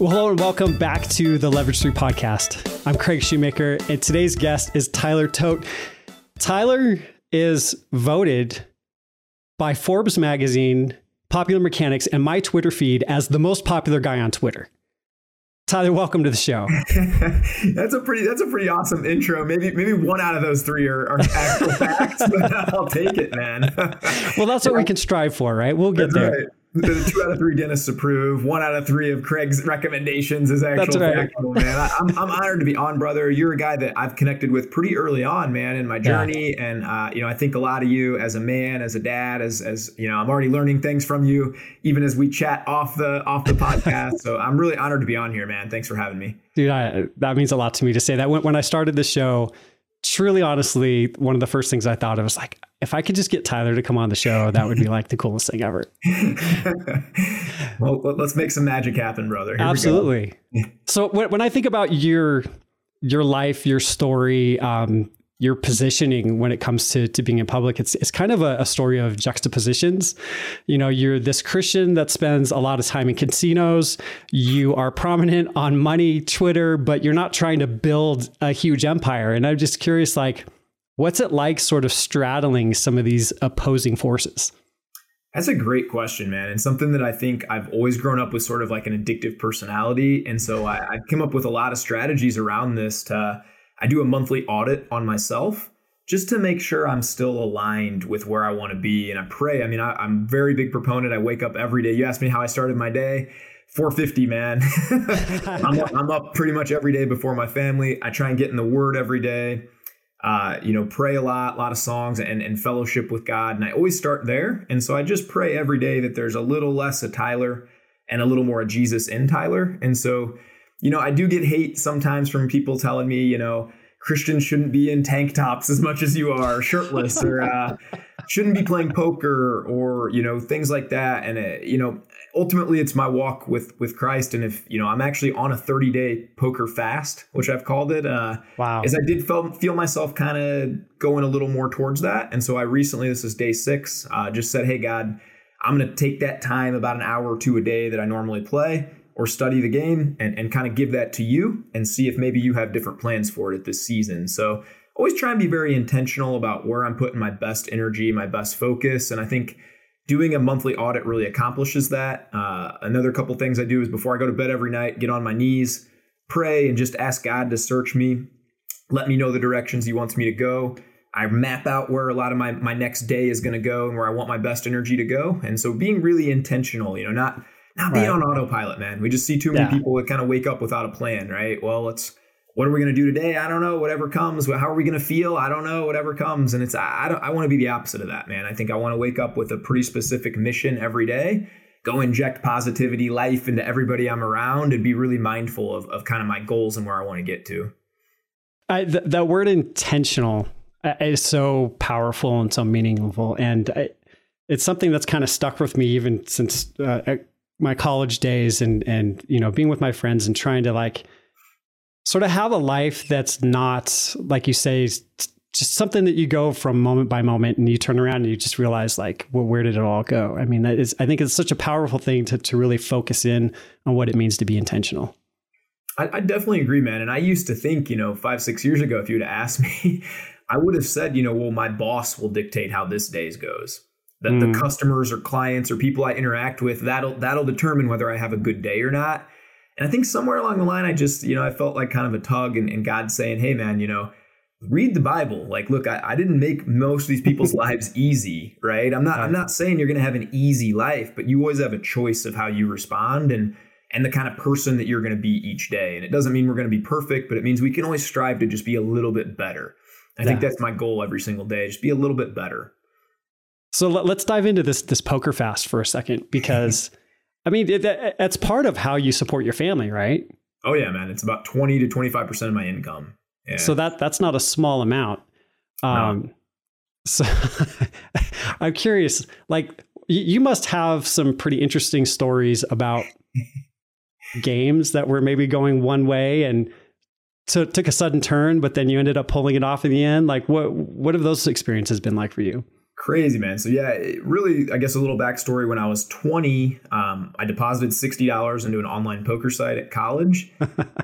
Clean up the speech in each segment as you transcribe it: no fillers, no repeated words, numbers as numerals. Well, hello and welcome back to the Leverage Street Podcast. I'm Craig Shoemaker, and today's guest is Tyler Todt. Tyler is voted by Forbes Magazine, Popular Mechanics, and my Twitter feed as the most popular guy on Twitter. Tyler, welcome to the show. That's a pretty awesome intro. Maybe one out of those three are actual facts, but I'll take it, man. Well, that's what we can strive for, right? We'll get there. Right. The 2 out of 3 dentists approve. 1 out of 3 of Craig's recommendations is actual factual, man. I'm honored to be on, brother. You're a guy that I've connected with pretty early on, man, in my journey. Yeah. And, I think a lot of you as a man, as a dad, as I'm already learning things from you, even as we chat off the podcast. So I'm really honored to be on here, man. Thanks for having me. Dude, that means a lot to me to say that. When I started the show, truly, honestly, one of the first things I thought of was like, if I could just get Tyler to come on the show, that would be like the coolest thing ever. Well, let's make some magic happen, brother. Here absolutely. So when I think about your life, your story, your positioning when it comes to being in public, it's kind of a story of juxtapositions. You know, you're this Christian that spends a lot of time in casinos. You are prominent on money, Twitter, but you're not trying to build a huge empire. And I'm just curious, like, what's it like sort of straddling some of these opposing forces? That's a great question, man. And something that I think I've always grown up with sort of like an addictive personality. And so I came up with a lot of strategies around this I do a monthly audit on myself just to make sure I'm still aligned with where I want to be. And I pray. I mean, I'm a very big proponent. I wake up every day. You asked me how I started my day. 4:50, man. I'm up pretty much every day before my family. I try and get in the word every day. Pray a lot of songs and fellowship with God. And I always start there. And so I just pray every day that there's a little less of Tyler and a little more of Jesus in Tyler. And so, you know, I do get hate sometimes from people telling me, you know, Christians shouldn't be in tank tops as much as you are, shirtless, or shouldn't be playing poker, or, you know, things like that. And, ultimately, it's my walk with Christ. And if, you know, I'm actually on a 30-day poker fast, which I've called it, wow. As I did feel myself kind of going a little more towards that. And so I recently, this is day 6, just said, hey, God, I'm going to take that time, about an hour or two a day that I normally play or study the game, and kind of give that to you and see if maybe you have different plans for it at this season. So always try and be very intentional about where I'm putting my best energy, my best focus. And I think doing a monthly audit really accomplishes that. Another couple things I do is before I go to bed every night, get on my knees, pray, and just ask God to search me. Let me know the directions he wants me to go. I map out where a lot of my next day is going to go and where I want my best energy to go. And so being really intentional, you know, not being on autopilot, man. We just see too many people that kind of wake up without a plan, right? Well, what are we going to do today? I don't know. Whatever comes. How are we going to feel? I don't know. Whatever comes. And I want to be the opposite of that, man. I think I want to wake up with a pretty specific mission every day, go inject positivity, life into everybody I'm around, and be really mindful of kind of my goals and where I want to get to. That word intentional is so powerful and so meaningful. And it's something that's kind of stuck with me even since my college days and, you know, being with my friends and trying to like sort of have a life that's not, like you say, just something that you go from moment by moment and you turn around and you just realize like, well, where did it all go? I mean, I think it's such a powerful thing to really focus in on what it means to be intentional. I definitely agree, man. And I used to think, you know, 5-6 years ago, if you would have asked me, I would have said, you know, well, my boss will dictate how this day's goes. That the customers or clients or people I interact with, that'll determine whether I have a good day or not. And I think somewhere along the line, I just, you know, I felt like kind of a tug and God saying, hey, man, you know, read the Bible. Like, look, I didn't make most of these people's lives easy, right? I'm not saying you're going to have an easy life, but you always have a choice of how you respond and the kind of person that you're going to be each day. And it doesn't mean we're going to be perfect, but it means we can always strive to just be a little bit better. I think that's my goal every single day, just be a little bit better. So let's dive into this poker fast for a second, because I mean, that's part of how you support your family, right? Oh yeah, man. It's about 20 to 25% of my income. Yeah. So that's not a small amount. No. So I'm curious, like you must have some pretty interesting stories about games that were maybe going one way and so it took a sudden turn, but then you ended up pulling it off in the end. Like what have those experiences been like for you? Crazy, man. So yeah, it really, I guess a little backstory. When I was 20, I deposited $60 into an online poker site at college,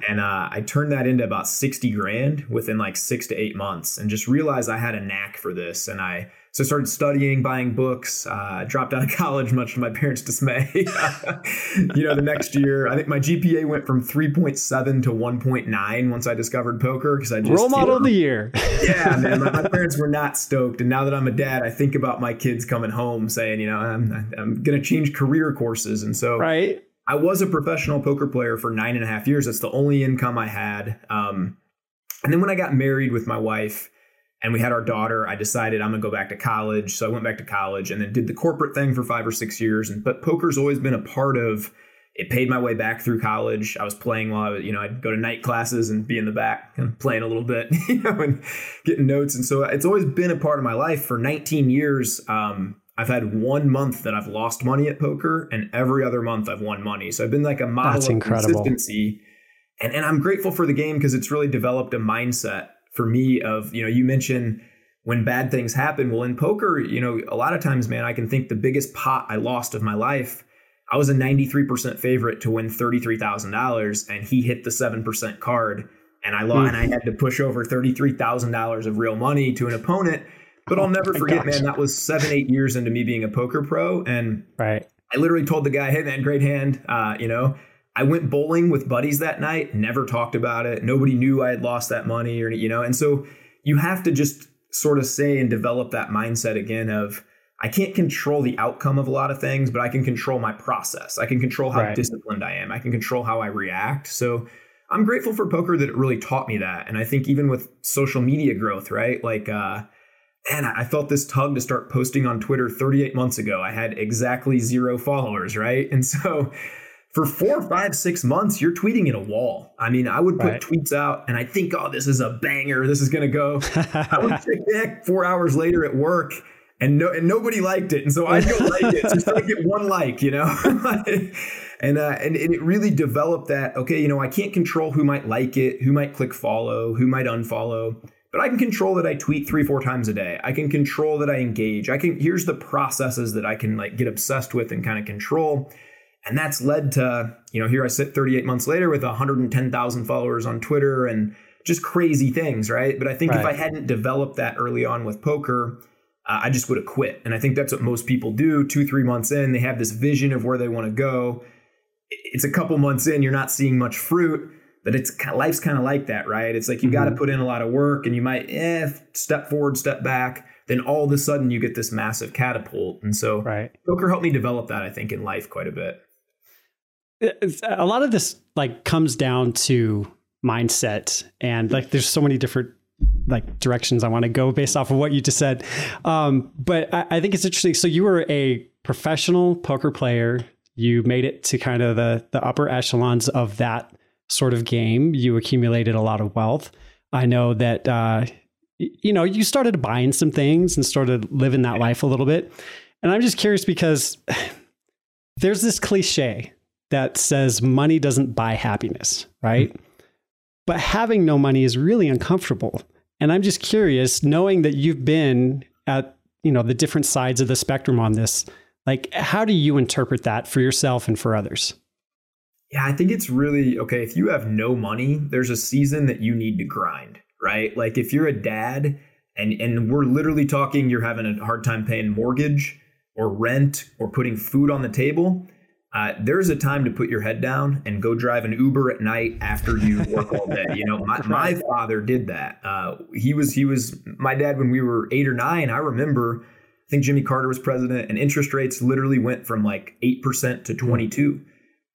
and I turned that into about 60 grand within like 6 to 8 months, and just realized I had a knack for this. And I started studying, buying books, dropped out of college, much to my parents' dismay. The next year, I think my GPA went from 3.7 to 1.9 once I discovered poker, because I just role model of the year. Yeah, man, my parents were not stoked. And now that I'm a dad, I think about my kids coming home saying, I'm going to change career courses. And so right. I was a professional poker player for 9.5 years. That's the only income I had. And then when I got married with my wife, and we had our daughter, I decided I'm going to go back to college. So I went back to college and then did the corporate thing for 5 or 6 years. But poker's always been a part of it. Paid my way back through college. I was playing while I was, I'd go to night classes and be in the back and playing a little bit, and getting notes. And so it's always been a part of my life. For 19 years, I've had 1 month that I've lost money at poker, and every other month I've won money. So I've been like a model of consistency. And I'm grateful for the game, because it's really developed a mindset for me of, you mentioned when bad things happen. Well, in poker, a lot of times, man, I can think the biggest pot I lost of my life, I was a 93% favorite to win $33,000, and he hit the 7% card, and I lost, and I had to push over $33,000 of real money to an opponent. But I'll never forget, man, that was 7-8 years into me being a poker pro. And right. I literally told the guy, hey man, great hand, I went bowling with buddies that night, never talked about it. Nobody knew I had lost that money, or, and so you have to just sort of say and develop that mindset again of, I can't control the outcome of a lot of things, but I can control my process. I can control how disciplined I am. I can control how I react. So I'm grateful for poker that it really taught me that. And I think even with social media growth, right? Like, and I felt this tug to start posting on Twitter 38 months ago. I had exactly 0 followers. Right. And so for 4, 5, 6 months, you're tweeting at a wall. I mean, I would put tweets out and I think, oh, this is a banger. This is going to go. I would check back 4 hours later at work and nobody liked it. And so I don't like it. So just trying to get one like, and it really developed that, okay, I can't control who might like it, who might click follow, who might unfollow, but I can control that I tweet 3-4 times a day. I can control that I engage. Here's the processes that I can like get obsessed with and kind of control. And that's led to, here I sit 38 months later with 110,000 followers on Twitter and just crazy things, right? But I think if I hadn't developed that early on with poker, I just would have quit. And I think that's what most people do. 2-3 months in, they have this vision of where they want to go. It's a couple months in, you're not seeing much fruit, but life's kind of like that, right? It's like you got to put in a lot of work, and you might step forward, step back. Then all of a sudden you get this massive catapult. And so poker helped me develop that, I think, in life quite a bit. A lot of this like comes down to mindset, and like there's so many different like directions I want to go based off of what you just said. But I think it's interesting. So you were a professional poker player. You made it to kind of the upper echelons of that sort of game. You accumulated a lot of wealth. I know that, you started buying some things and started living that life a little bit. And I'm just curious, because there's this cliche that says money doesn't buy happiness, right? But having no money is really uncomfortable. And I'm just curious, knowing that you've been at, the different sides of the spectrum on this, like, how do you interpret that for yourself and for others? Yeah, I think it's really, okay, if you have no money, there's a season that you need to grind, right? Like if you're a dad and we're literally talking, you're having a hard time paying mortgage or rent or putting food on the table, there's a time to put your head down and go drive an Uber at night after you work all day. My father did that. He was my dad when we were 8 or 9. I remember, I think Jimmy Carter was president, and interest rates literally went from like 8% to 22%.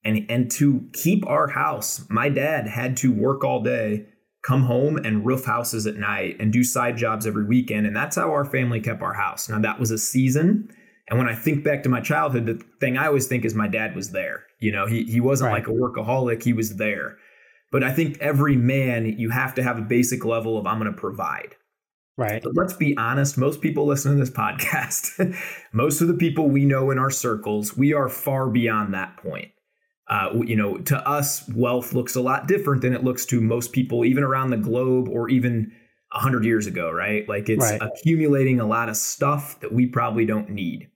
And to keep our house, my dad had to work all day, come home and roof houses at night and do side jobs every weekend. And that's how our family kept our house. Now that was a season. And when I think back to my childhood, the thing I always think is my dad was there. He wasn't like a workaholic. He was there. But I think every man, you have to have a basic level of I'm going to provide. Right. But let's be honest. Most people listen to this podcast. Most of the people we know in our circles, we are far beyond that point. To us, wealth looks a lot different than it looks to most people, even around the globe or even 100 years ago, right? Like it's accumulating a lot of stuff that we probably don't need.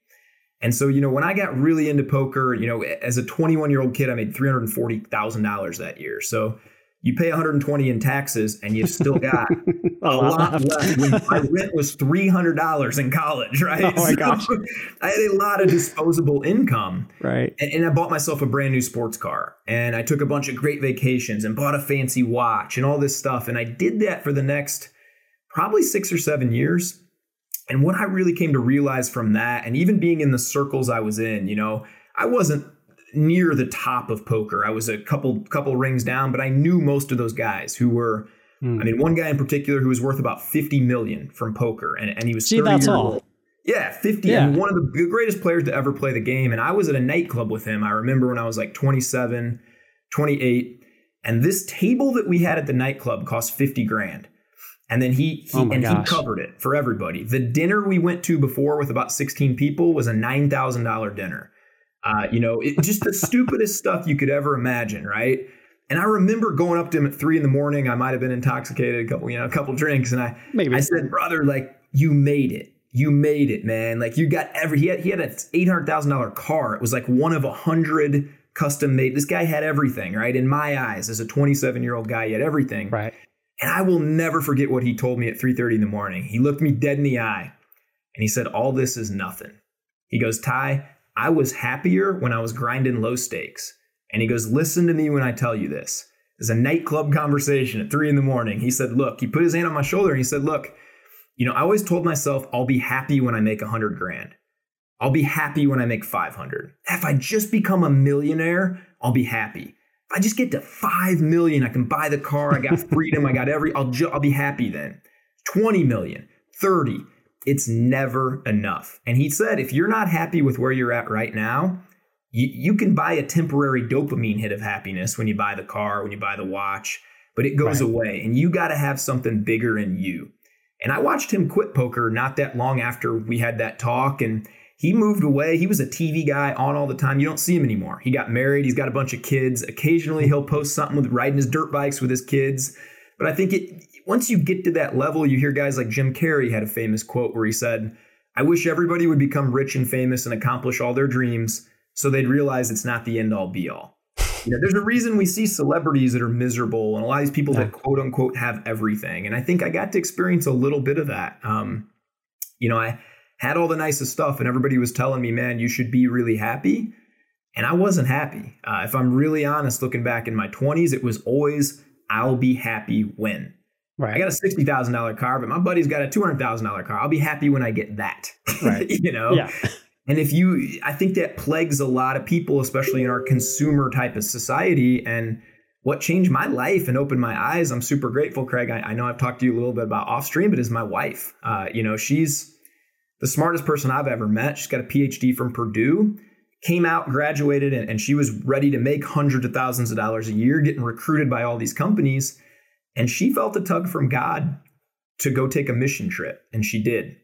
And so, you know, when I got really into poker, you know, as a 21-year-old kid, I made $340,000 that year. So you pay $120 in taxes and you've still got a lot left. My rent was $300 in college, right? Oh my gosh. I had a lot of disposable income. Right. And I bought myself a brand new sports car and I took a bunch of great vacations and bought a fancy watch and all this stuff. And I did that for the next probably 6 or 7 years. And what I really came to realize from that, and even being in the circles I was in, you know, I wasn't near the top of poker. I was a couple rings down, but I knew most of those guys who were, I mean, one guy in particular who was worth about $50 million from poker, and he was 30 years old. Yeah, 50. Yeah. And one of the greatest players to ever play the game. And I was at a nightclub with him. I remember when I was like 27, 28, and this table that we had at the nightclub cost $50,000. And then he covered it for everybody. The dinner we went to before with about 16 people was a $9,000 dinner. You know, just the stupidest stuff you could ever imagine, right? And I remember going up to him at 3 a.m. I might have been intoxicated, a couple drinks, and I said, "Brother, like you made it, man. Like you got he had an $800,000 car. It was like one of 100 custom made. This guy had everything, right? In my eyes, as a 27-year-old guy, he had everything, right?" And I will never forget what he told me at 3:30 a.m. He looked me dead in the eye and he said, "All this is nothing." He goes, "Ty, I was happier when I was grinding low stakes." And he goes, "Listen to me when I tell you this." It's a nightclub conversation at 3 a.m. He said, look, he put his hand on my shoulder and he said, "Look, you know, I always told myself I'll be happy when I make $100,000. I'll be happy when I make 500. If I just become a millionaire, I'll be happy. I just get to 5 million, I can buy the car, I got freedom, I got I'll be happy then. 20 million, 30, it's never enough." And he said, if you're not happy with where you're at right now, you can buy a temporary dopamine hit of happiness when you buy the car, when you buy the watch, but it goes away and you got to have something bigger in you. And I watched him quit poker not that long after we had that talk, and he moved away. He was a TV guy, on all the time. You don't see him anymore. He got married. He's got a bunch of kids. Occasionally, he'll post something with riding his dirt bikes with his kids. But I think once you get to that level, you hear guys like Jim Carrey had a famous quote where he said, "I wish everybody would become rich and famous and accomplish all their dreams so they'd realize it's not the end all be all." You know, there's a reason we see celebrities that are miserable and a lot of these people that quote unquote have everything. And I think I got to experience a little bit of that. I had all the nicest stuff and everybody was telling me, man, you should be really happy. And I wasn't happy. If I'm really honest, looking back in my 20s, it was always, I'll be happy when. Right. I got a $60,000 car, but my buddy's got a $200,000 car. I'll be happy when I get that, right? You know? Yeah. And I think that plagues a lot of people, especially in our consumer type of society. And what changed my life and opened my eyes, I'm super grateful, Craig. I know I've talked to you a little bit about off stream, but is my wife. She's the smartest person I've ever met. She's got a PhD from Purdue, came out, graduated, and she was ready to make hundreds of thousands of dollars a year, getting recruited by all these companies. And she felt a tug from God to go take a mission trip. And she did.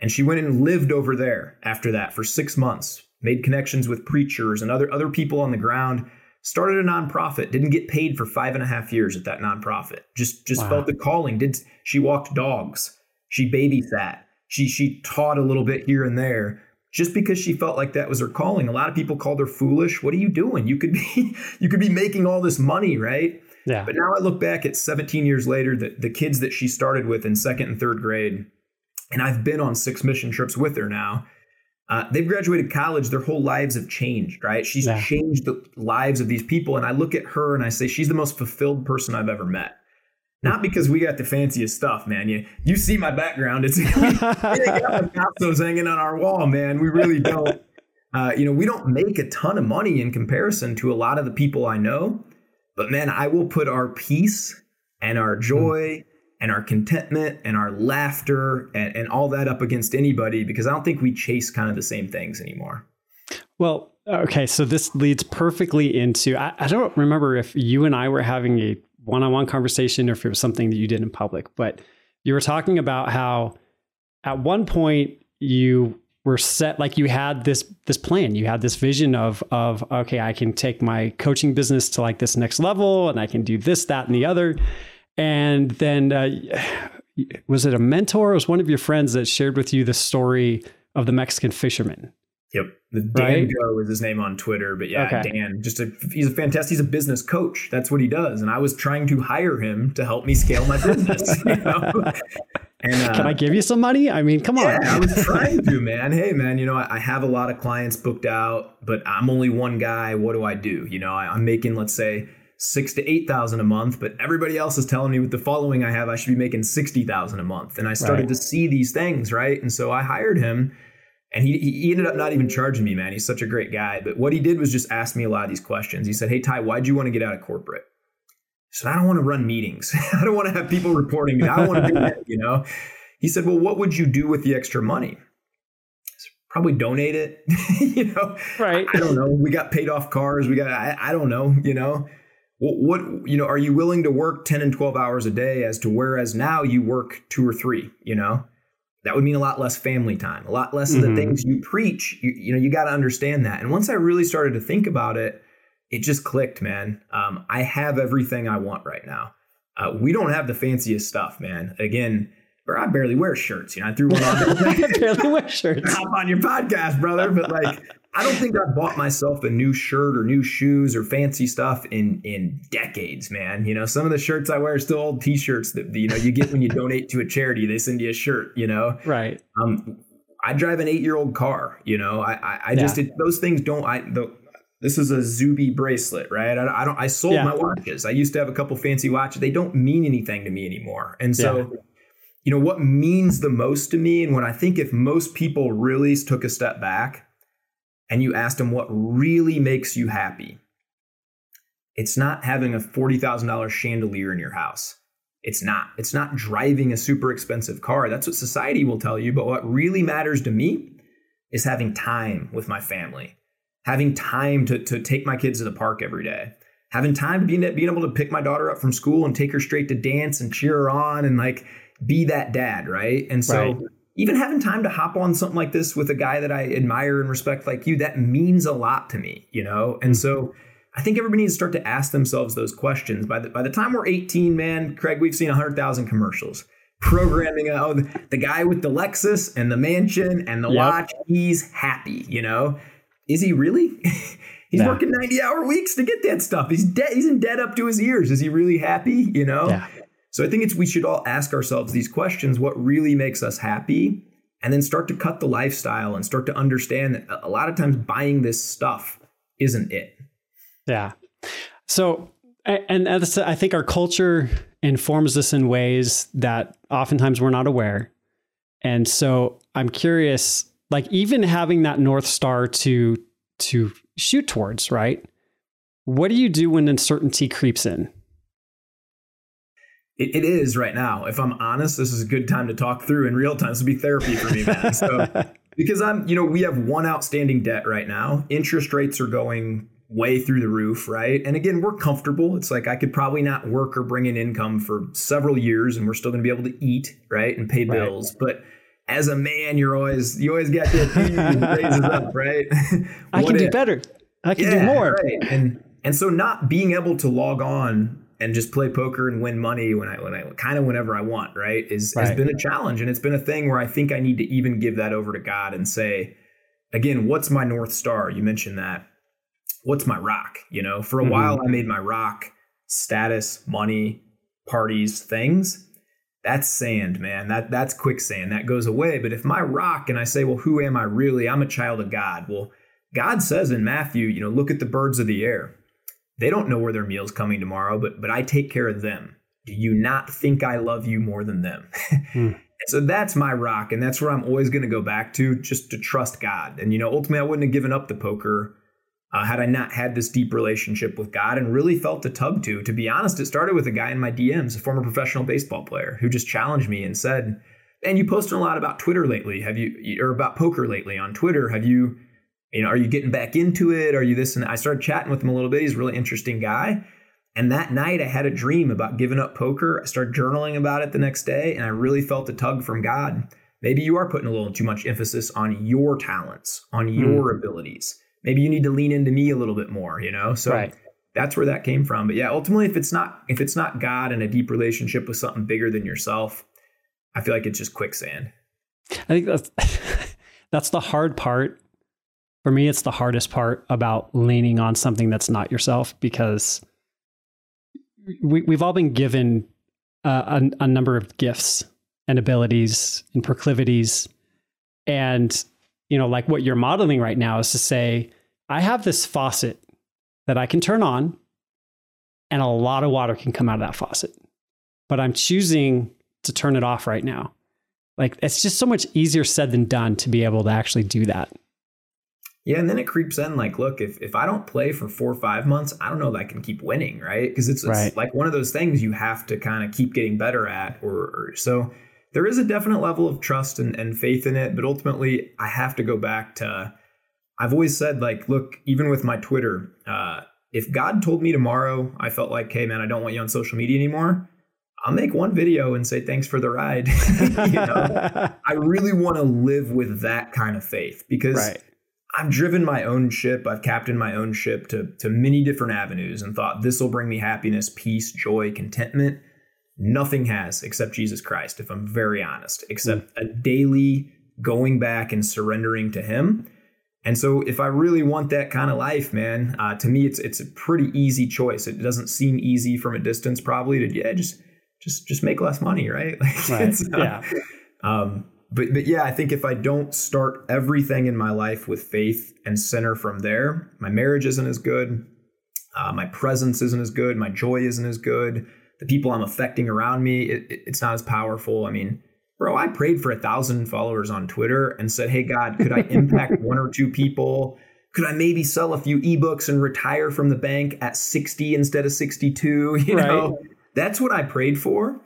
And she went and lived over there after that for 6 months, made connections with preachers and other people on the ground, started a nonprofit, didn't get paid for 5.5 years at that nonprofit, just felt the calling. She walked dogs. She babysat. She taught a little bit here and there just because she felt like that was her calling. A lot of people called her foolish. What are you doing? You could be making all this money, right? Yeah. But now I look back at 17 years later, the kids that she started with in second and third grade, and I've been on 6 mission trips with her now. They've graduated college. Their whole lives have changed, right? She's changed the lives of these people. And I look at her and I say, she's the most fulfilled person I've ever met. Not because we got the fanciest stuff, man. You see my background. It's those hanging on our wall, man. We really don't. We don't make a ton of money in comparison to a lot of the people I know. But man, I will put our peace and our joy and our contentment and our laughter and all that up against anybody, because I don't think we chase kind of the same things anymore. Well, okay. So this leads perfectly into, I don't remember if you and I were having a one-on-one conversation or if it was something that you did in public, but you were talking about how at one point you were set, like you had this plan, you had this vision of, okay, I can take my coaching business to like this next level and I can do this, that, and the other. And then was it a mentor? It was one of your friends that shared with you the story of the Mexican fisherman. Yep. Dan Go is his name on Twitter. But yeah, okay. Dan, he's a fantastic, he's a business coach. That's what he does. And I was trying to hire him to help me scale my business. You know? And, can I give you some money? I mean, come on. I was trying to, man. Hey, man, you know, I have a lot of clients booked out, but I'm only one guy. What do I do? You know, I'm making, let's say, 6 to 8,000 a month, but everybody else is telling me with the following I have, I should be making 60,000 a month. And I started to see these things. Right. And so I hired him. And he ended up not even charging me, man. He's such a great guy. But what he did was just ask me a lot of these questions. He said, hey, Ty, why'd you want to get out of corporate? I said, I don't want to run meetings. I don't want to have people reporting me. I don't want to do that, you know? He said, well, what would you do with the extra money? I said, probably donate it. You know? Right. I don't know. We got paid off cars. We got, I don't know, you know? What, you know, are you willing to work 10 and 12 hours a day as to whereas now you work 2 or 3, you know? That would mean a lot less family time, a lot less of the things you preach. You know, you got to understand that. And once I really started to think about it, it just clicked, man. I have everything I want right now. We don't have the fanciest stuff, man. Again, bro, I barely wear shirts. You know, I threw one on. I barely wear shirts. Hop on your podcast, brother. But like, I don't think I bought myself a new shirt or new shoes or fancy stuff in decades, man. You know, some of the shirts I wear are still old T-shirts that, you know, you get when you donate to a charity. They send you a shirt, you know. Right. I drive an 8-year-old car. You know, those things don't. This is a Zuby bracelet, right? I sold my watches. I used to have a couple fancy watches. They don't mean anything to me anymore, and so. Yeah. You know, what means the most to me and what I think if most people really took a step back and you asked them what really makes you happy, it's not having a $40,000 chandelier in your house. It's not driving a super expensive car. That's what society will tell you. But what really matters to me is having time with my family, having time to take my kids to the park every day, having time to being able to pick my daughter up from school and take her straight to dance and cheer her on and like, be that dad. Right. And so even having time to hop on something like this with a guy that I admire and respect like you, that means a lot to me, you know? And so I think everybody needs to start to ask themselves those questions. By the time we're 18, man, Craig, we've seen 100,000 commercials programming. Oh, the guy with the Lexus and the mansion and the watch, he's happy. You know, is he really? He's working 90-hour weeks to get that stuff. He's dead. He's in debt up to his ears. Is he really happy? You know? Yeah. So I think we should all ask ourselves these questions, what really makes us happy, and then start to cut the lifestyle and start to understand that a lot of times buying this stuff isn't it. Yeah. So, and I think our culture informs us in ways that oftentimes we're not aware. And so I'm curious, like even having that North Star to shoot towards, right? What do you do when uncertainty creeps in? It is right now. If I'm honest, this is a good time to talk through in real time. This would be therapy for me, man. So, because we have one outstanding debt right now. Interest rates are going way through the roof, right? And again, we're comfortable. It's like I could probably not work or bring in income for several years and we're still going to be able to eat, right? And pay bills. But as a man, you always got that raises up, right? I can do better. I can do more. Right. And so not being able to log on and just play poker and win money whenever I want, right, has been a challenge. And it's been a thing where I think I need to even give that over to God and say, again, what's my North Star? You mentioned that. What's my rock? You know, for a while I made my rock status, money, parties, things. That's sand, man. That's quicksand. That goes away. But if my rock and I say, well, who am I really? I'm a child of God. Well, God says in Matthew, you know, look at the birds of the air. They don't know where their meal's coming tomorrow, but I take care of them. Do you not think I love you more than them? So that's my rock. And that's where I'm always going to go back to, just to trust God. And, you know, ultimately, I wouldn't have given up the poker had I not had this deep relationship with God and really felt the tug to. To be honest, it started with a guy in my DMs, a former professional baseball player who just challenged me and said, "Man, you posted a lot about Twitter lately. About poker lately on Twitter. You know, are you getting back into it? Are you this?" And I started chatting with him a little bit. He's a really interesting guy. And that night I had a dream about giving up poker. I started journaling about it the next day. And I really felt the tug from God. Maybe you are putting a little too much emphasis on your talents, on your abilities. Maybe you need to lean into me a little bit more, you know? So that's where that came from. But yeah, ultimately, if it's not God and a deep relationship with something bigger than yourself, I feel like it's just quicksand. I think that's the hard part. For me, it's the hardest part about leaning on something that's not yourself, because we've all been given a number of gifts and abilities and proclivities. And, you know, like what you're modeling right now is to say, I have this faucet that I can turn on and a lot of water can come out of that faucet, but I'm choosing to turn it off right now. Like, it's just so much easier said than done to be able to actually do that. Yeah. And then it creeps in like, look, if I don't play for 4 or 5 months, I don't know that I can keep winning. Right. Because it's right. Like one of those things you have to kind of keep getting better at, or so there is a definite level of trust and faith in it. But ultimately I have to go back to, I've always said, like, look, even with my Twitter, if God told me tomorrow, I felt like, hey man, I don't want you on social media anymore, I'll make one video and say, thanks for the ride. You know? I really want to live with that kind of faith, because right. I've driven my own ship. I've captained my own ship to many different avenues and thought this will bring me happiness, peace, joy, contentment. Nothing has, except Jesus Christ, if I'm very honest, except a daily going back and surrendering to him. And so if I really want that kind of life, man, to me, it's a pretty easy choice. It doesn't seem easy from a distance, probably, to just make less money. Right. Like, right. It's, But yeah, I think if I don't start everything in my life with faith and center from there, my marriage isn't as good. My presence isn't as good. My joy isn't as good. The people I'm affecting around me, it's not as powerful. I mean, bro, I prayed for 1,000 followers on Twitter and said, hey, God, could I impact 1 or 2 people? Could I maybe sell a few ebooks and retire from the bank at 60 instead of 62? You know, right. That's what I prayed for.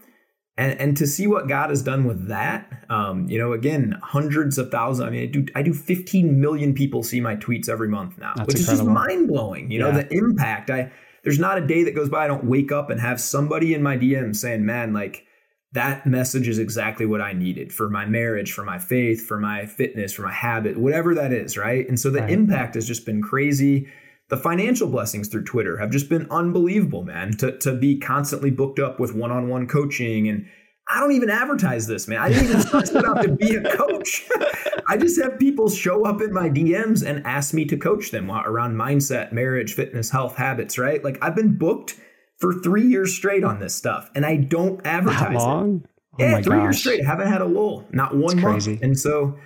And to see what God has done with that, you know, again, hundreds of thousands. I mean, I do 15 million people see my tweets every month now. That's which incredible. Is just mind blowing. You know, the impact. There's not a day that goes by I don't wake up and have somebody in my DM saying, man, like, that message is exactly what I needed for my marriage, for my faith, for my fitness, for my habit, whatever that is. Right. And so the impact has just been crazy. The financial blessings through Twitter have just been unbelievable, man, to be constantly booked up with one-on-one coaching. And I don't even advertise this, man. I didn't even set out to be a coach. I just have people show up in my DMs and ask me to coach them around mindset, marriage, fitness, health, habits, right? Like, I've been booked for 3 years straight on this stuff, and I don't advertise it. That long? Oh yeah, my 3 years gosh. Straight. I haven't had a lull, not one That's month. Crazy. And so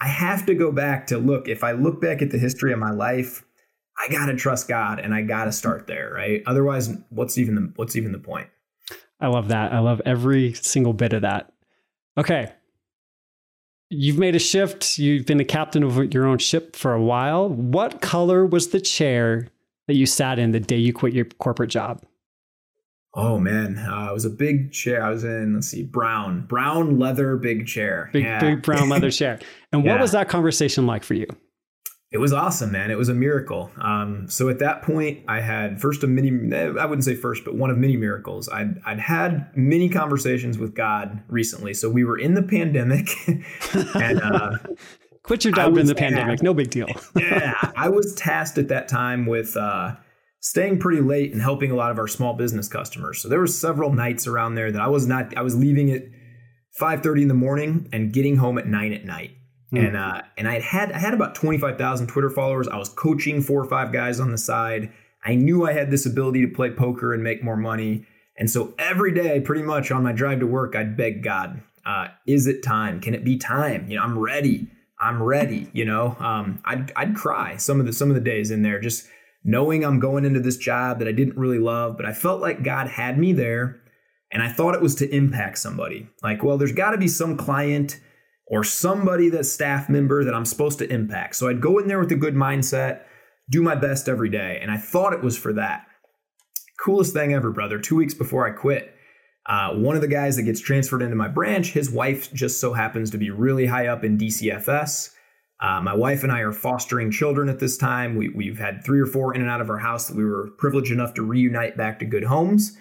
I have to go back to, look, if I look back at the history of my life, I got to trust God and I got to start there, right? Otherwise, what's even the point? I love that. I love every single bit of that. Okay. You've made a shift. You've been a captain of your own ship for a while. What color was the chair that you sat in the day you quit your corporate job? Oh man, it was a big chair. I was in, brown leather, big chair. Big brown leather chair. And what was that conversation like for you? It was awesome, man. It was a miracle. So at that point, I had one of many miracles. I'd had many conversations with God recently. So we were in the pandemic. And quit your job in the pandemic. No big deal. Yeah. I was tasked at that time with staying pretty late and helping a lot of our small business customers. So there were several nights around there that I was leaving at 5:30 in the morning and getting home at 9 at night. And I had about 25,000 Twitter followers. I was coaching 4 or 5 guys on the side. I knew I had this ability to play poker and make more money. And so every day, pretty much on my drive to work, I'd beg God, is it time? Can it be time? You know, I'm ready, you know, I'd cry some of the days in there, just knowing I'm going into this job that I didn't really love, but I felt like God had me there. And I thought it was to impact somebody. Like, well, there's gotta be some client or somebody, that staff member, that I'm supposed to impact. So I'd go in there with a good mindset, do my best every day. And I thought it was for that. Coolest thing ever, brother. 2 weeks before I quit, one of the guys that gets transferred into my branch, his wife just so happens to be really high up in DCFS. My wife and I are fostering children at this time. We've had 3 or 4 in and out of our house that we were privileged enough to reunite back to good homes.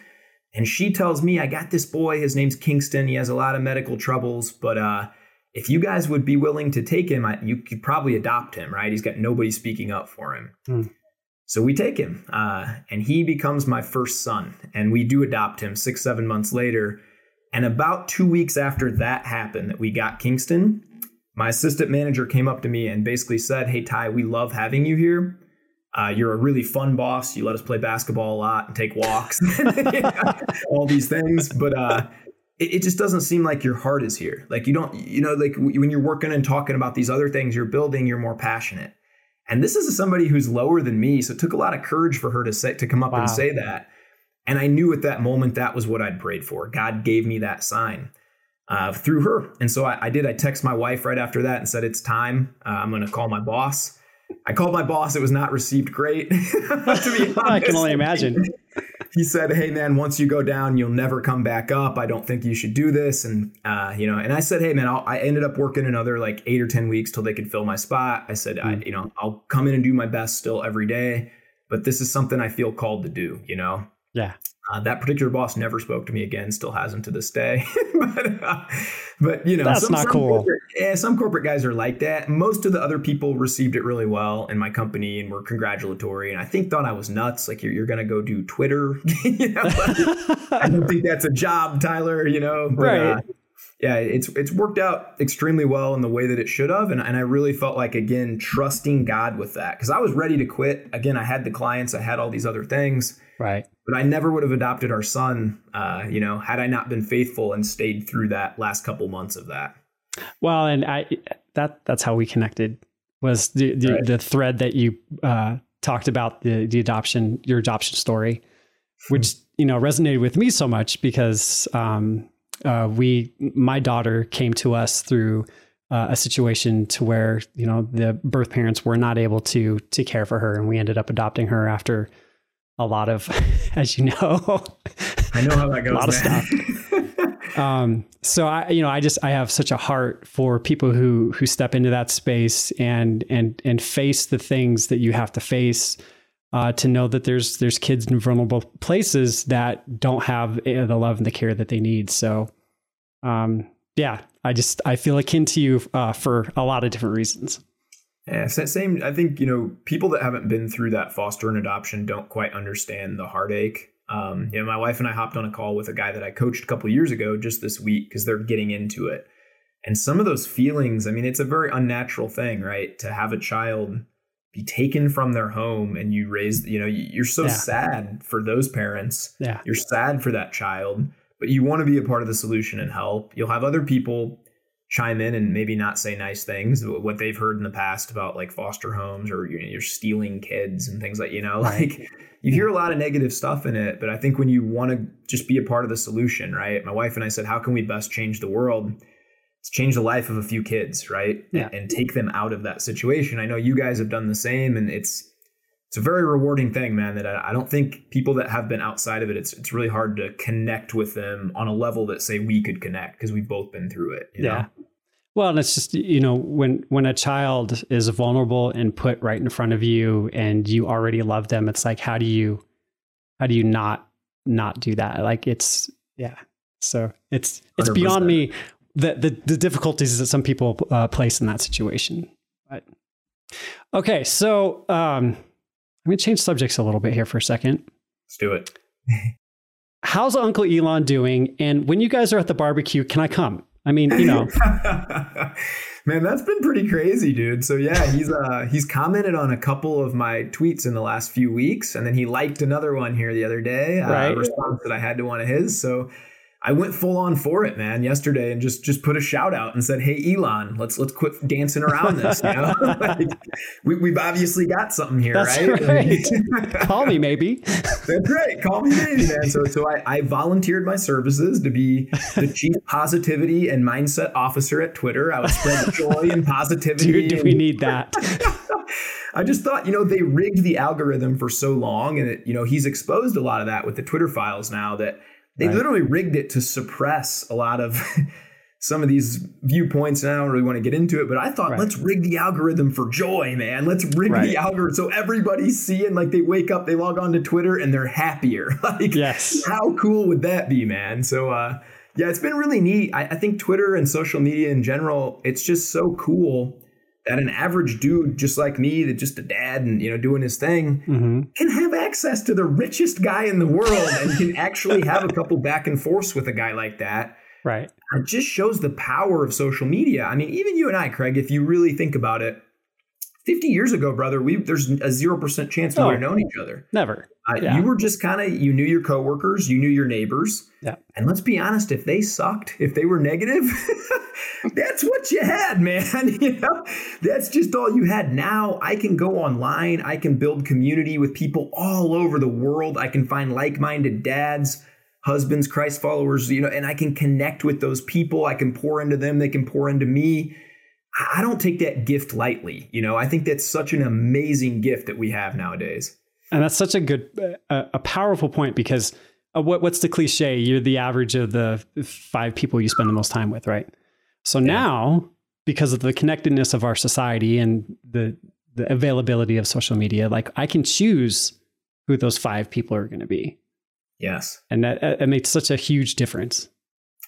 And she tells me, I got this boy. His name's Kingston. He has a lot of medical troubles, but if you guys would be willing to take him, you could probably adopt him, right? He's got nobody speaking up for him. Mm. So we take him and he becomes my first son, and we do adopt him 6-7 months later. And about 2 weeks after that happened, that we got Kingston, my assistant manager came up to me and basically said, "Hey, Ty, we love having you here. You're a really fun boss. You let us play basketball a lot and take walks, all these things. But it just doesn't seem like your heart is here. Like you don't, you know, like when you're working and talking about these other things you're building, you're more passionate." And this is somebody who's lower than me. So it took a lot of courage for her to say, to come up and say that. And I knew at that moment, that was what I'd prayed for. God gave me that sign through her. And so I text my wife right after that and said, "It's time. I'm going to call my boss." I called my boss. It was not received great. To be honest, I can only imagine. He said, "Hey man, once you go down, you'll never come back up. I don't think you should do this." And, you know, and I said, "Hey man," I ended up working another like 8 or 10 weeks till they could fill my spot. I said, I'll come in and do my best still every day, but this is something I feel called to do, you know? Yeah. That particular boss never spoke to me again, still hasn't to this day. But you know, that's not cool. Some corporate guys are like that. Most of the other people received it really well in my company and were congratulatory. And I think thought I was nuts. Like you're going to go do Twitter. You know? I don't think that's a job, Tyler, you know, but, right. Yeah, it's worked out extremely well in the way that it should have. And I really felt like, again, trusting God with that because I was ready to quit. Again, I had the clients, I had all these other things. Right. But I never would have adopted our son, you know, had I not been faithful and stayed through that last couple months of that. Well, and that's how we connected was the, right. The thread that you talked about, the adoption, your adoption story, which, you know, resonated with me so much because my daughter came to us through a situation to where, you know, the birth parents were not able to care for her. And we ended up adopting her after a lot of, as you know, I know how that goes. A lot of stuff. So I have such a heart for people who step into that space and face the things that you have to face, to know that there's kids in vulnerable places that don't have the love and the care that they need. So, yeah, I feel akin to you, for a lot of different reasons. Yeah, same. I think, you know, people that haven't been through that foster and adoption don't quite understand the heartache. You know, my wife and I hopped on a call with a guy that I coached a couple of years ago just this week because they're getting into it. And some of those feelings, I mean, it's a very unnatural thing, right? To have a child be taken from their home and you raise, you know, you're so sad for those parents. Yeah. You're sad for that child, but you want to be a part of the solution and help. You'll have other people chime in and maybe not say nice things, what they've heard in the past about like foster homes or you're stealing kids and things like, you know, like you hear a lot of negative stuff in it. But I think when you want to just be a part of the solution, right? My wife and I said, how can we best change the world? It's change the life of a few kids, right? Yeah. And take them out of that situation. I know you guys have done the same and it's a very rewarding thing, man, that I don't think people that have been outside of it, it's really hard to connect with them on a level that say we could connect because we've both been through it. You know? Well, and it's just, you know, when a child is vulnerable and put right in front of you and you already love them, it's like, how do you not do that? Like it's, yeah. So it's 100%. Beyond me, the difficulties that some people place in that situation. But, okay. So, I'm going to change subjects a little bit here for a second. Let's do it. How's Uncle Elon doing? And when you guys are at the barbecue, can I come? I mean, you know. Man, that's been pretty crazy, dude. So yeah, he's commented on a couple of my tweets in the last few weeks. And then he liked another one here the other day, a response that I had to one of his. So I went full on for it, man, yesterday and just put a shout out and said, "Hey, Elon, let's quit dancing around this. You know? Like, we've obviously got something here, right? Call me, maybe." That's right. Call me, maybe, man. So I volunteered my services to be the chief positivity and mindset officer at Twitter. I would spread joy and positivity. Dude, do we need that? I just thought, you know, they rigged the algorithm for so long and, you know, he's exposed a lot of that with the Twitter files now that they literally rigged it to suppress a lot of some of these viewpoints. And I don't really want to get into it, but I thought, let's rig the algorithm for joy, man. Let's rig the algorithm. So everybody's seeing like they wake up, they log on to Twitter and they're happier. Like, how cool would that be, man? So, yeah, it's been really neat. I think Twitter and social media in general, it's just so cool that an average dude just like me, that just a dad and, you know, doing his thing, can have access to the richest guy in the world and can actually have a couple back and forth with a guy like that Right. It just shows the power of social media. I mean, even you and I, Craig, if you really think about it, 50 years ago, brother, there's a 0% chance we would have known each other. Never. Yeah. You were just you knew your coworkers, you knew your neighbors. Yeah. And let's be honest, if they sucked, if they were negative, that's what you had, man. You know, that's just all you had. Now I can go online. I can build community with people all over the world. I can find like-minded dads, husbands, Christ followers, you know, and I can connect with those people. I can pour into them. They can pour into me. I don't take that gift lightly. You know, I think that's such an amazing gift that we have nowadays. And that's such a good, a powerful point, because what's the cliche? You're the average of the 5 people you spend the most time with, right? So now, because of the connectedness of our society and the availability of social media, like I can choose who those 5 people are going to be. Yes. And that it makes such a huge difference.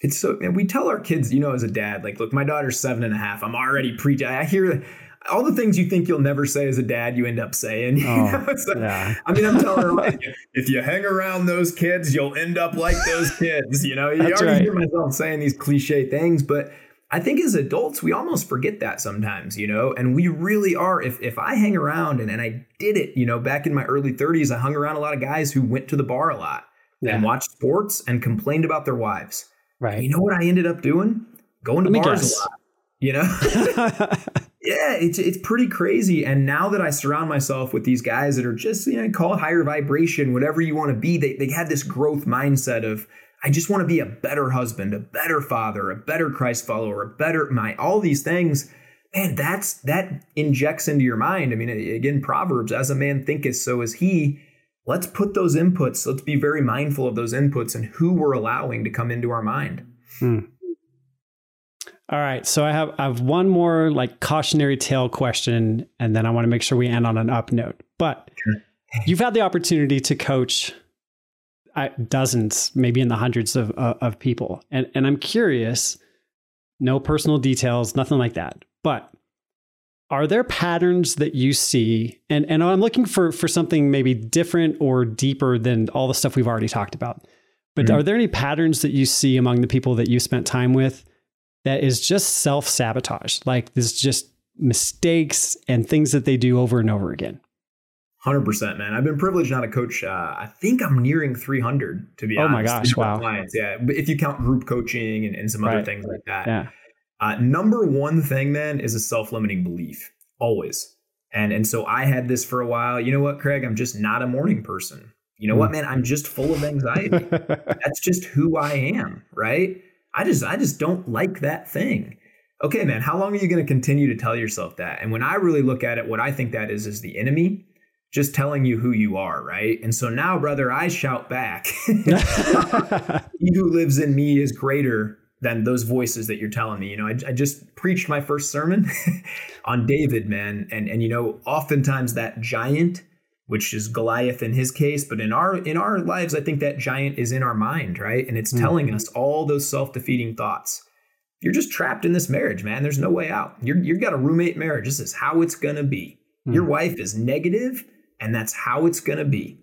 It's so, and we tell our kids, you know, as a dad, like, look, my daughter's 7.5. I'm already I hear all the things you think you'll never say as a dad, you end up saying. You know? So, yeah. I mean, I'm telling her, like, if you hang around those kids, you'll end up like those kids. You know, you already hear myself saying these cliche things, but I think as adults, we almost forget that sometimes, you know, and we really are. If I hang around and I did it, you know, back in my early 30s, I hung around a lot of guys who went to the bar a lot and watched sports and complained about their wives. Right. You know what I ended up doing? Going to bars a lot, you know? Yeah, it's pretty crazy. And now that I surround myself with these guys that are just, you know, call it higher vibration, whatever you want to be, they had this growth mindset of, I just want to be a better husband, a better father, a better Christ follower, a better all these things. Man, that injects into your mind. I mean, again, Proverbs, as a man thinketh, so is he. Let's put those inputs. Let's be very mindful of those inputs and who we're allowing to come into our mind. Hmm. All right. So I have one more like cautionary tale question, and then I want to make sure we end on an up note, but you've had the opportunity to coach dozens, maybe in the hundreds of people. And I'm curious, no personal details, nothing like that, but are there patterns that you see? And I'm looking for something maybe different or deeper than all the stuff we've already talked about. But are there any patterns that you see among the people that you spent time with that is just self-sabotage? Like there's just mistakes and things that they do over and over again. 100%, man. I've been privileged now to coach. I think I'm nearing 300, to be honest. Oh my gosh, wow. Clients. Yeah, but if you count group coaching and some other things like that. Yeah. Number one thing then is a self-limiting belief, always. And so I had this for a while. You know what, Craig? I'm just not a morning person. You know what, man? I'm just full of anxiety. That's just who I am, right? I just don't like that thing. Okay, man, how long are you going to continue to tell yourself that? And when I really look at it, what I think that is the enemy just telling you who you are, right? And so now, brother, I shout back. He who lives in me is greater than those voices that you're telling me. You know, I just preached my first sermon on David, man. And, you know, oftentimes that giant, which is Goliath in his case, but in our lives, I think that giant is in our mind, right? And it's telling us all those self-defeating thoughts. You're just trapped in this marriage, man. There's no way out. You've got a roommate marriage. This is how it's going to be. Your wife is negative, and that's how it's going to be.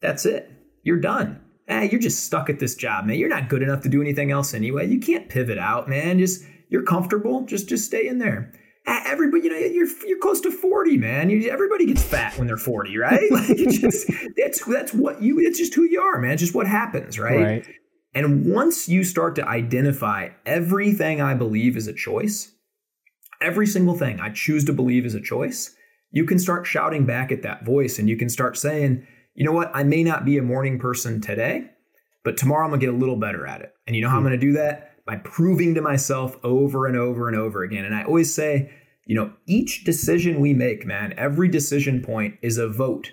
That's it. You're done. You're just stuck at this job, man. You're not good enough to do anything else anyway. You can't pivot out, man. You're comfortable. Just stay in there. Everybody, you know, you're close to 40, man. Everybody gets fat when they're 40, right? Like it's just that's what you. It's just who you are, man. It's just what happens, right? And once you start to identify everything I believe is a choice, every single thing I choose to believe is a choice, you can start shouting back at that voice, and you can start saying, you know what? I may not be a morning person today, but tomorrow I'm gonna get a little better at it. And you know how I'm gonna do that? By proving to myself over and over and over again. And I always say, you know, each decision we make, man, every decision point is a vote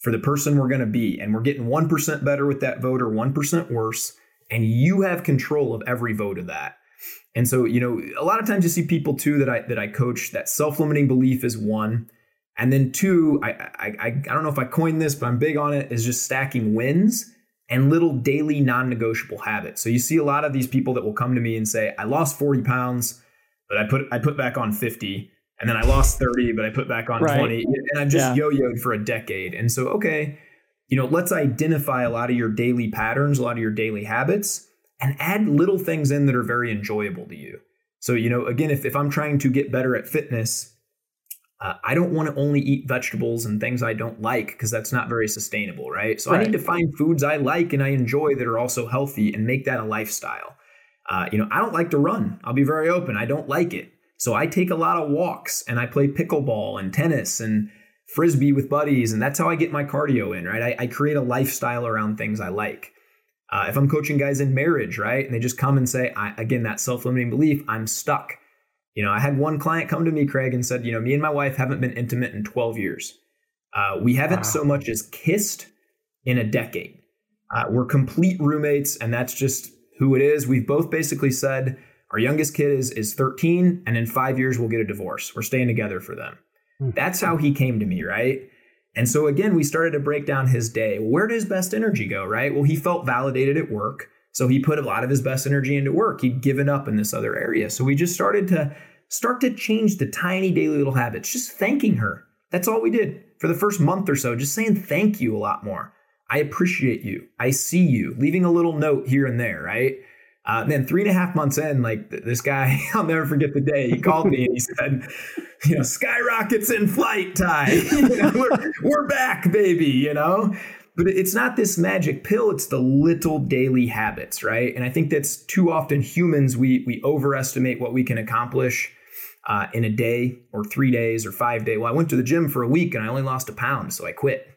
for the person we're gonna be. And we're getting 1% better with that vote or 1% worse. And you have control of every vote of that. And so, you know, a lot of times you see people too that I coach, that self-limiting belief is one. And then two, I don't know if I coined this, but I'm big on it, is just stacking wins and little daily non-negotiable habits. So you see a lot of these people that will come to me and say, I lost 40 pounds, but I put back on 50. And then I lost 30, but I put back on 20. And I've just yo-yoed for a decade. And so, okay, you know, let's identify a lot of your daily patterns, a lot of your daily habits, and add little things in that are very enjoyable to you. So, you know, again, if I'm trying to get better at fitness, I don't want to only eat vegetables and things I don't like, because that's not very sustainable, right? So right. I need to find foods I like and I enjoy that are also healthy and make that a lifestyle. You know, I don't like to run. I'll be very open. I don't like it. So I take a lot of walks and I play pickleball and tennis and Frisbee with buddies. And that's how I get my cardio in, right? I create a lifestyle around things I like. If I'm coaching guys in marriage, right, and they just come and say, again, that self-limiting belief, I'm stuck. You know, I had one client come to me, Craig, and said, you know, me and my wife haven't been intimate in 12 years. We haven't so much as kissed in a decade. We're complete roommates, and that's just who it is. We've both basically said our youngest kid is 13, and in 5 years we'll get a divorce. We're staying together for them. That's how he came to me, right? And so again, we started to break down his day. Where did his best energy go, right? Well, he felt validated at work. So he put a lot of his best energy into work. He'd given up in this other area. So we just started to change the tiny daily little habits, just thanking her. That's all we did for the first month or so, just saying thank you a lot more. I appreciate you. I see you. Leaving a little note here and there, right? Then 3.5 months in, like this guy, I'll never forget the day he called me and he said, you know, skyrockets in flight, Ty. You know, we're back, baby, you know. But it's not this magic pill. It's the little daily habits, right? And I think that's too often humans, we overestimate what we can accomplish in a day or 3 days or 5 days. Well, I went to the gym for a week and I only lost a pound, so I quit.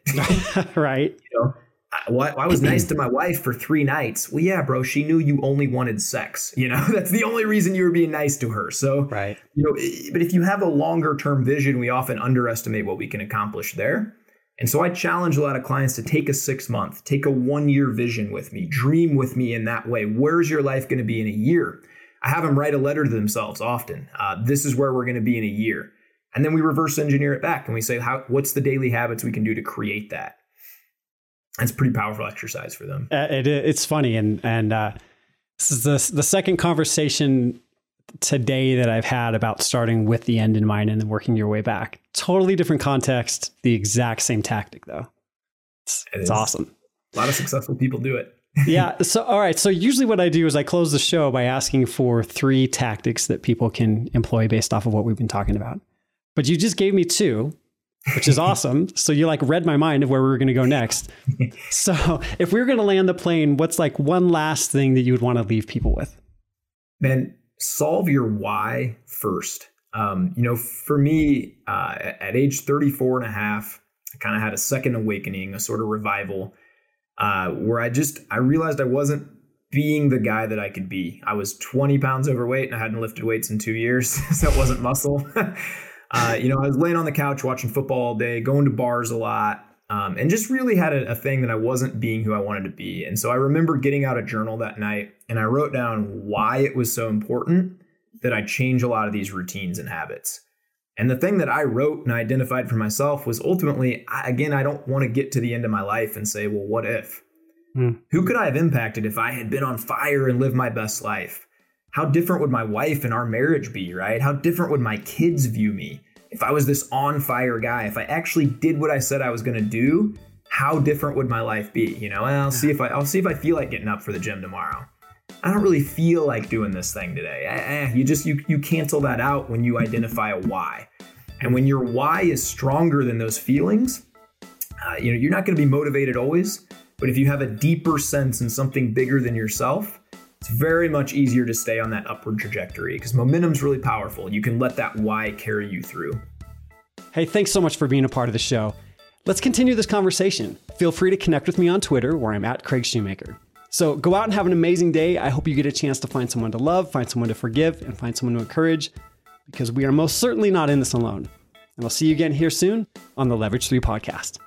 Right. You know, I was nice to my wife for 3 nights. Well, yeah, bro, she knew you only wanted sex. You know, that's the only reason you were being nice to her. So, right. You know, but if you have a longer term vision, we often underestimate what we can accomplish there. And so I challenge a lot of clients to take a 6-month, take a 1-year vision with me, dream with me in that way. Where's your life going to be in a year? I have them write a letter to themselves often. This is where we're going to be in a year. And then we reverse engineer it back and we say, what's the daily habits we can do to create that? That's a pretty powerful exercise for them. It's funny. And this is the second conversation today that I've had about starting with the end in mind and then working your way back. Totally different context, the exact same tactic though. It's awesome. A lot of successful people do it. Yeah. So, all right. So usually what I do is I close the show by asking for 3 tactics that people can employ based off of what we've been talking about, but you just gave me 2, which is awesome. So you like read my mind of where we were going to go next. So if we were going to land the plane, what's like one last thing that you would want to leave people with? Man, solve your why first. You know, for me, at age 34 and a half, I kind of had a second awakening, a sort of revival, where I realized I wasn't being the guy that I could be. I was 20 pounds overweight and I hadn't lifted weights in 2 years. So it wasn't muscle. You know, I was laying on the couch, watching football all day, going to bars a lot, and just really had a thing that I wasn't being who I wanted to be. And so I remember getting out a journal that night and I wrote down why it was so important that I change a lot of these routines and habits. And the thing that I wrote and I identified for myself was ultimately, I don't want to get to the end of my life and say, well, what if? Who could I have impacted if I had been on fire and lived my best life? How different would my wife and our marriage be, right? How different would my kids view me? If I was this on fire guy, if I actually did what I said I was going to do, how different would my life be? You know, and I'll see if I feel like getting up for the gym tomorrow. I don't really feel like doing this thing today. You cancel that out when you identify a why. And when your why is stronger than those feelings, you know, you're not going to be motivated always. But if you have a deeper sense and something bigger than yourself, it's very much easier to stay on that upward trajectory because momentum's really powerful. You can let that why carry you through. Hey, thanks so much for being a part of the show. Let's continue this conversation. Feel free to connect with me on Twitter where I'm at Craig Shoemaker. So go out and have an amazing day. I hope you get a chance to find someone to love, find someone to forgive, and find someone to encourage because we are most certainly not in this alone. And I'll see you again here soon on the Leverage 3 Podcast.